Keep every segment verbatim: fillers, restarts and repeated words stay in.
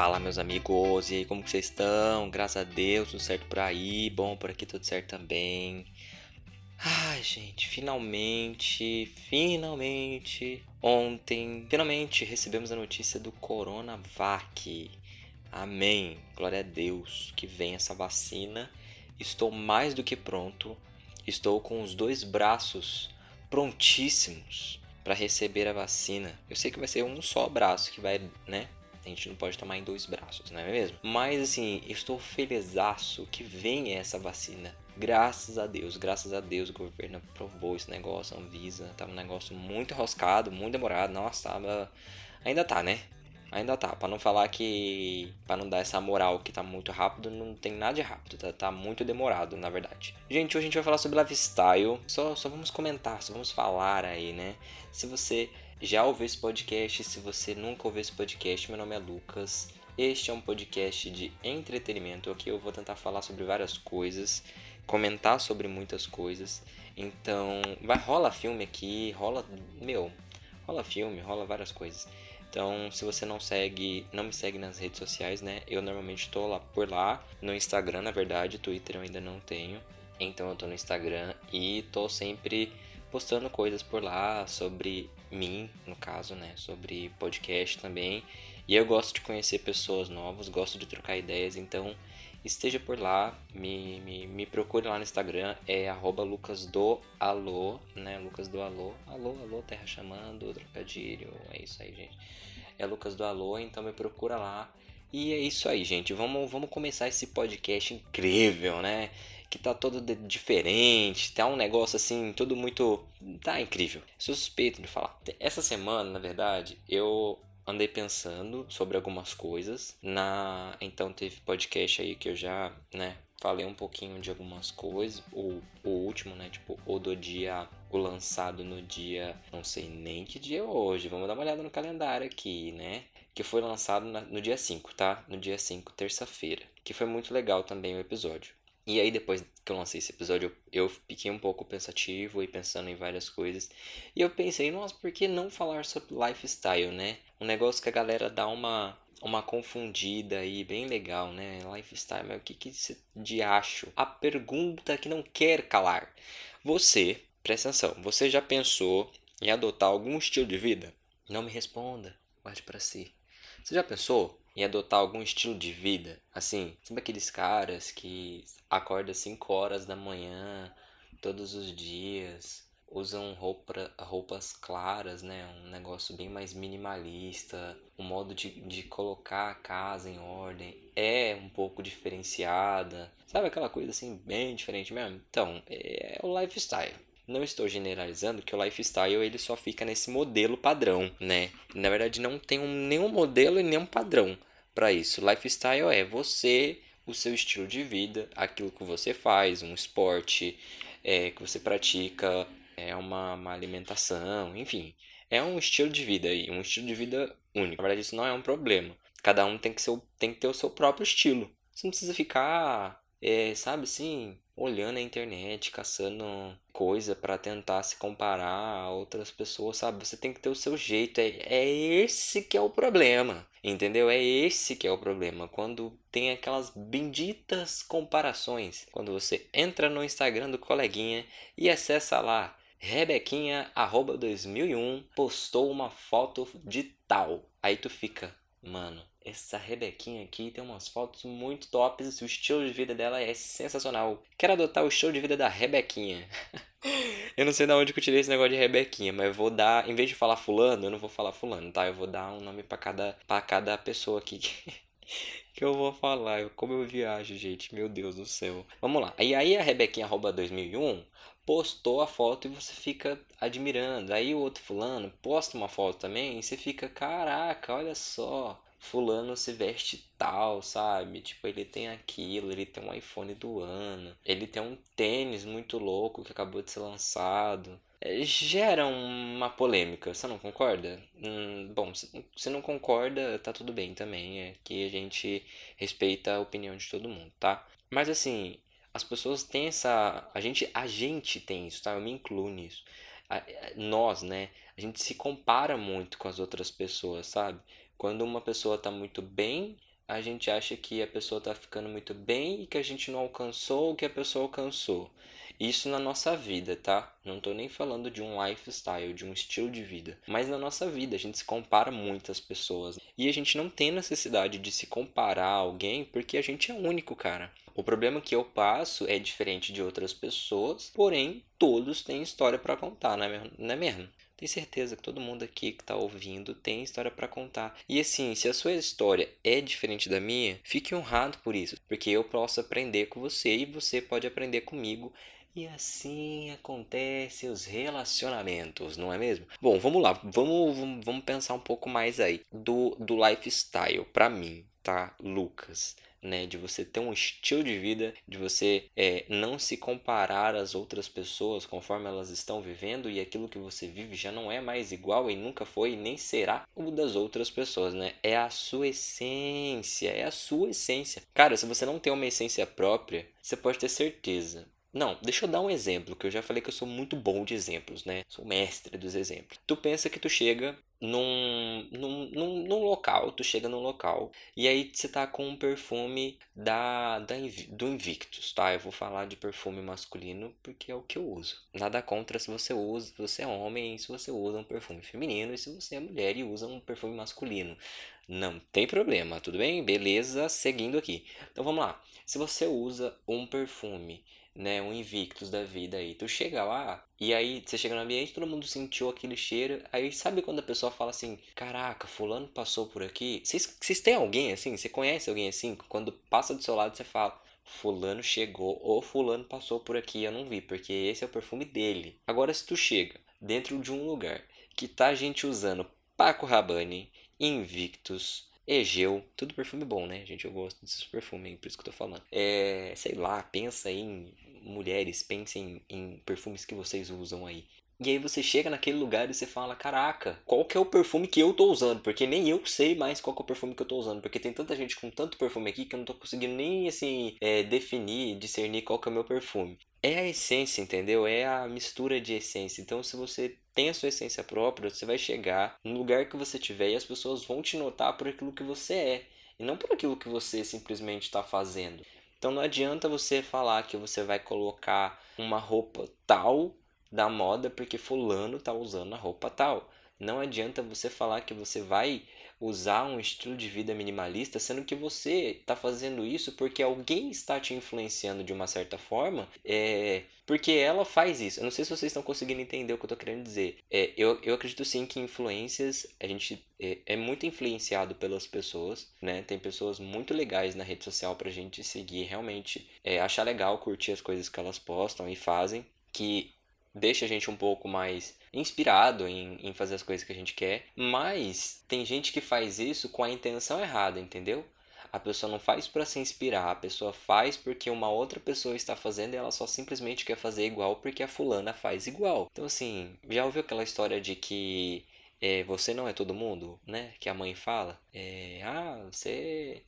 Fala, meus amigos, e aí, como que vocês estão? Graças a Deus, tudo certo por aí, bom, por aqui tudo certo também. Ai, gente, finalmente, finalmente, ontem, finalmente recebemos a notícia do CoronaVac. Amém, glória a Deus, que vem essa vacina. Estou mais do que pronto, estou com os dois braços prontíssimos para receber a vacina. Eu sei que vai ser um só braço que vai, né? A gente não pode tomar em dois braços, não é mesmo? Mas assim, estou felizaço que venha essa vacina. Graças a Deus, graças a Deus o governo aprovou esse negócio, a Anvisa. Tava um negócio muito enroscado, muito demorado. Nossa, tava... ainda tá, né? Ainda tá. Pra não falar que... pra não dar essa moral que tá muito rápido, não tem nada de rápido. Tá, tá muito demorado, na verdade. Gente, hoje a gente vai falar sobre lifestyle. Só, só vamos comentar, só vamos falar aí, né? Se você... já ouviu esse podcast? Se você nunca ouviu esse podcast, meu nome é Lucas. Este é um podcast de entretenimento. Aqui eu vou tentar falar sobre várias coisas, comentar sobre muitas coisas. Então, vai, rola filme aqui, rola, meu, rola filme, rola várias coisas. Então, se você não segue, não me segue nas redes sociais, né? Eu normalmente tô lá por lá, no Instagram, na verdade, Twitter eu ainda não tenho. Então, eu tô no Instagram e tô sempre postando coisas por lá sobre mim, no caso, né, sobre podcast também, e eu gosto de conhecer pessoas novas, gosto de trocar ideias, então esteja por lá, me, me, me procure lá no Instagram, é arroba lucasdoalô, né, lucasdoalô, alô, alô, terra chamando, trocadilho, é isso aí, gente, é lucasdoalô, então me procura lá, e é isso aí, gente, vamos, vamos começar esse podcast incrível, né, que tá todo de- diferente, tá um negócio assim, tudo muito... tá incrível. Suspeito de falar. Essa semana, na verdade, eu andei pensando sobre algumas coisas. Na... Então teve podcast aí que eu já, né, falei um pouquinho de algumas coisas. O, o último, né, tipo, o do dia... o lançado no dia... não sei nem que dia é hoje. Vamos dar uma olhada no calendário aqui, né? Que foi lançado na, no dia cinco, tá? No dia cinco, terça-feira. Que foi muito legal também o episódio. E aí depois que eu lancei esse episódio, eu, eu fiquei um pouco pensativo e pensando em várias coisas. E eu pensei, nossa, por que não falar sobre lifestyle, né? Um negócio que a galera dá uma, uma confundida aí, bem legal, né? Lifestyle, mas o que que você de acho? A pergunta que não quer calar. Você, presta atenção, você já pensou em adotar algum estilo de vida? Não me responda, guarde pra si. Você já pensou em adotar algum estilo de vida? Assim, sabe aqueles caras que acordam às cinco horas da manhã todos os dias, usam roupa, roupas claras, né? Um negócio bem mais minimalista, um modo de, de colocar a casa em ordem é um pouco diferenciada. Sabe aquela coisa assim, bem diferente mesmo? Então, é o lifestyle. Não estou generalizando que o lifestyle ele só fica nesse modelo padrão, né? Na verdade, não tem um, nenhum modelo e nenhum padrão para isso. Lifestyle é você, o seu estilo de vida, aquilo que você faz, um esporte é, que você pratica, é uma, uma alimentação, enfim. É um estilo de vida aí, um estilo de vida único. Na verdade, isso não é um problema. Cada um tem que, ser, tem que ter o seu próprio estilo. Você não precisa ficar, é, sabe assim... olhando a internet, caçando coisa para tentar se comparar a outras pessoas, sabe? Você tem que ter o seu jeito, é, é esse que é o problema, entendeu? É esse que é o problema, quando tem aquelas benditas comparações. Quando você entra no Instagram do coleguinha e acessa lá, Rebequinha, arroba dois mil e um, postou uma foto de tal. Aí tu fica, mano... essa Rebequinha aqui tem umas fotos muito tops, o estilo de vida dela é sensacional. Quero adotar o estilo de vida da Rebequinha. Eu não sei de onde que eu tirei esse negócio de Rebequinha, mas eu vou dar... em vez de falar fulano, eu não vou falar fulano, tá? Eu vou dar um nome pra cada, pra cada pessoa aqui que, que eu vou falar. Como eu viajo, gente. Meu Deus do céu. Vamos lá. E aí a Rebequinha, arroba dois mil e um, postou a foto e você fica admirando. Aí o outro fulano posta uma foto também e você fica... caraca, olha só... fulano se veste tal, sabe? Tipo, ele tem aquilo, ele tem um iPhone do ano, ele tem um tênis muito louco que acabou de ser lançado. É, gera uma polêmica, você não concorda? Hum, bom, se não concorda, tá tudo bem também, é que a gente respeita a opinião de todo mundo, tá? Mas assim, as pessoas têm essa... A gente, a gente tem isso, tá? Eu me incluo nisso. A, nós, né? A gente se compara muito com as outras pessoas, sabe? Quando uma pessoa está muito bem, a gente acha que a pessoa está ficando muito bem e que a gente não alcançou o que a pessoa alcançou. Isso na nossa vida, tá? Não tô nem falando de um lifestyle, de um estilo de vida. Mas na nossa vida, a gente se compara muito às pessoas. E a gente não tem necessidade de se comparar a alguém porque a gente é único, cara. O problema que eu passo é diferente de outras pessoas, porém, todos têm história pra contar, não é mesmo? Não é mesmo? Tenho certeza que todo mundo aqui que tá ouvindo tem história pra contar. E assim, se a sua história é diferente da minha, fique honrado por isso. Porque eu posso aprender com você e você pode aprender comigo. E assim acontecem os relacionamentos, não é mesmo? Bom, vamos lá. Vamos, vamos, vamos pensar um pouco mais aí. Do, do lifestyle, pra mim, tá, Lucas? Né, de você ter um estilo de vida, de você é, não se comparar às outras pessoas conforme elas estão vivendo, e aquilo que você vive já não é mais igual e nunca foi e nem será o das outras pessoas, né? É a sua essência, é a sua essência. Cara, se você não tem uma essência própria, você pode ter certeza. Não, deixa eu dar um exemplo, que eu já falei que eu sou muito bom de exemplos, né? Sou mestre dos exemplos. Tu pensa que tu chega num, num, num, num local, tu chega num local, e aí você tá com um perfume da, da, do Invictus, tá? Eu vou falar de perfume masculino porque é o que eu uso. Nada contra se você usa, se você é homem, se você usa um perfume feminino, e se você é mulher e usa um perfume masculino. Não tem problema, tudo bem? Beleza, seguindo aqui. Então vamos lá. Se você usa um perfume, né, um Invictus da vida aí, tu chega lá e aí você chega no ambiente, todo mundo sentiu aquele cheiro, aí sabe quando a pessoa fala assim, caraca, fulano passou por aqui? Vocês têm alguém assim? Você conhece alguém assim? Quando passa do seu lado você fala, fulano chegou ou fulano passou por aqui, eu não vi, porque esse é o perfume dele. Agora se tu chega dentro de um lugar que tá gente usando Paco Rabanne, Invictus, Egeu, tudo perfume bom, né, gente? Eu gosto desses perfumes, por isso que eu tô falando. É, sei lá, pensa em mulheres, pensem em, em perfumes que vocês usam aí. E aí você chega naquele lugar e você fala, caraca, qual que é o perfume que eu tô usando? Porque nem eu sei mais qual que é o perfume que eu tô usando. Porque tem tanta gente com tanto perfume aqui que eu não tô conseguindo nem, assim, é, definir, discernir qual que é o meu perfume. É a essência, entendeu? É a mistura de essência. Então, se você tem a sua essência própria, você vai chegar no lugar que você tiver e as pessoas vão te notar por aquilo que você é. E não por aquilo que você simplesmente está fazendo. Então, não adianta você falar que você vai colocar uma roupa tal da moda porque fulano tá usando a roupa tal. Não adianta você falar que você vai usar um estilo de vida minimalista, sendo que você está fazendo isso porque alguém está te influenciando de uma certa forma, é, porque ela faz isso. Eu não sei se vocês estão conseguindo entender o que eu estou querendo dizer. É, eu, eu acredito sim que influências, a gente é, é muito influenciado pelas pessoas, né? Tem pessoas muito legais na rede social para a gente seguir, realmente é, achar legal, curtir as coisas que elas postam e fazem, que deixa a gente um pouco mais inspirado em, em fazer as coisas que a gente quer, mas tem gente que faz isso com a intenção errada, entendeu? A pessoa não faz para se inspirar, a pessoa faz porque uma outra pessoa está fazendo e ela só simplesmente quer fazer igual porque a fulana faz igual. Então assim, já ouviu aquela história de que é, você não é todo mundo, né? Que a mãe fala, é, ah, você...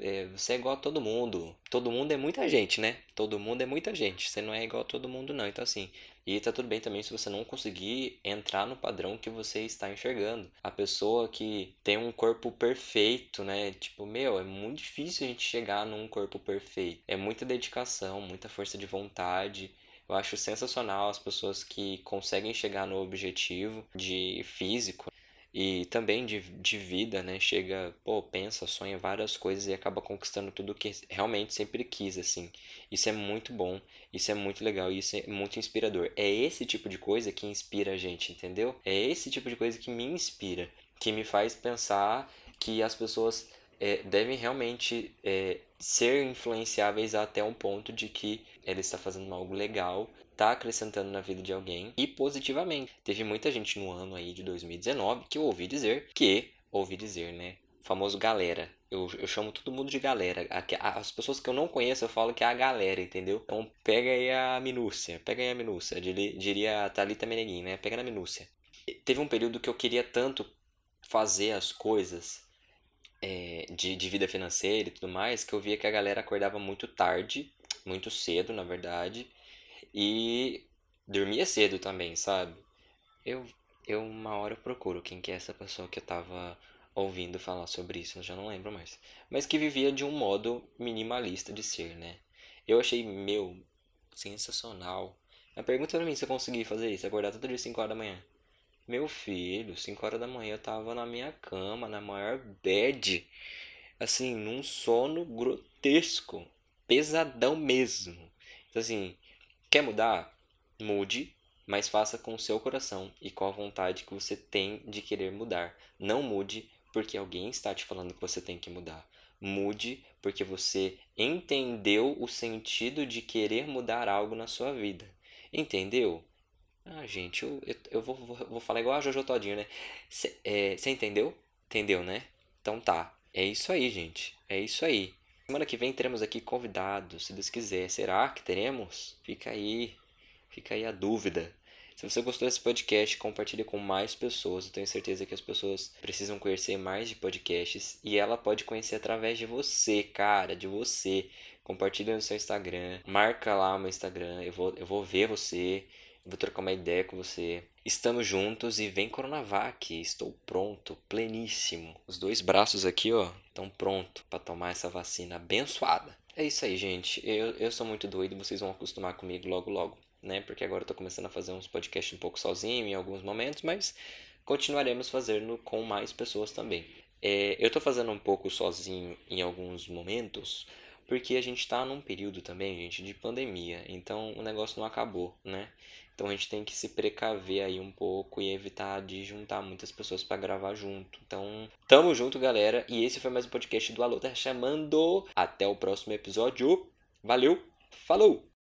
É, você é igual a todo mundo. Todo mundo é muita gente, né? Todo mundo é muita gente. Você não é igual a todo mundo, não. Então, assim... E tá tudo bem também se você não conseguir entrar no padrão que você está enxergando. A pessoa que tem um corpo perfeito, né? Tipo, meu, é muito difícil a gente chegar num corpo perfeito. É muita dedicação, muita força de vontade. Eu acho sensacional as pessoas que conseguem chegar no objetivo de físico. E também de, de vida, né? Chega, pô, pensa, sonha várias coisas e acaba conquistando tudo que realmente sempre quis, assim. Isso é muito bom, isso é muito legal, isso é muito inspirador. É esse tipo de coisa que inspira a gente, entendeu? É esse tipo de coisa que me inspira, que me faz pensar que as pessoas é, devem realmente é, ser influenciáveis até um ponto de que ela está fazendo algo legal, tá acrescentando na vida de alguém e positivamente. Teve muita gente no ano aí de dois mil e dezenove que eu ouvi dizer, que ouvi dizer, né? O famoso galera. Eu, eu chamo todo mundo de galera. As pessoas que eu não conheço eu falo que é a galera, entendeu? Então pega aí a minúcia, pega aí a minúcia, diria a Thalita Meneguin, né? Pega na minúcia. Teve um período que eu queria tanto fazer as coisas é, de, de vida financeira e tudo mais, que eu via que a galera acordava muito tarde, muito cedo, na verdade. E dormia cedo também, sabe? Eu, eu uma hora eu procuro quem que é essa pessoa que eu tava ouvindo falar sobre isso, eu já não lembro mais. Mas que vivia de um modo minimalista de ser, né? Eu achei, meu, sensacional. A pergunta pra mim se eu consegui fazer isso, acordar todo dia cinco horas da manhã. Meu filho, cinco horas da manhã eu tava na minha cama, na maior bed, assim, num sono grotesco, pesadão mesmo. Então assim, quer mudar? Mude, mas faça com o seu coração e com a vontade que você tem de querer mudar. Não mude porque alguém está te falando que você tem que mudar. Mude porque você entendeu o sentido de querer mudar algo na sua vida. Entendeu? Ah, gente, eu, eu, eu vou, vou, vou falar igual a Jojo Todinho, né? Você é, entendeu? Entendeu, né? Então tá. É isso aí, gente. É isso aí. Semana que vem teremos aqui convidados, se Deus quiser. Será que teremos? Fica aí. Fica aí a dúvida. Se você gostou desse podcast, compartilhe com mais pessoas. Eu tenho certeza que as pessoas precisam conhecer mais de podcasts. E ela pode conhecer através de você, cara, de você. Compartilha no seu Instagram. Marca lá o meu Instagram. Eu vou, eu vou ver você. Eu vou trocar uma ideia com você. Estamos juntos e vem CoronaVac. Estou pronto, pleníssimo. Os dois braços aqui, ó, estão prontos para tomar essa vacina abençoada. É isso aí, gente. Eu, eu sou muito doido. Vocês vão acostumar comigo logo, logo. Né? Porque agora eu tô começando a fazer uns podcasts um pouco sozinho em alguns momentos, mas continuaremos fazendo com mais pessoas também. É, eu tô fazendo um pouco sozinho em alguns momentos, porque a gente tá num período também, gente, de pandemia, então o negócio não acabou, né? Então a gente tem que se precaver aí um pouco e evitar de juntar muitas pessoas pra gravar junto. Então, tamo junto, galera, e esse foi mais um podcast do Alô Tá Chamando. Até o próximo episódio. Valeu, falou!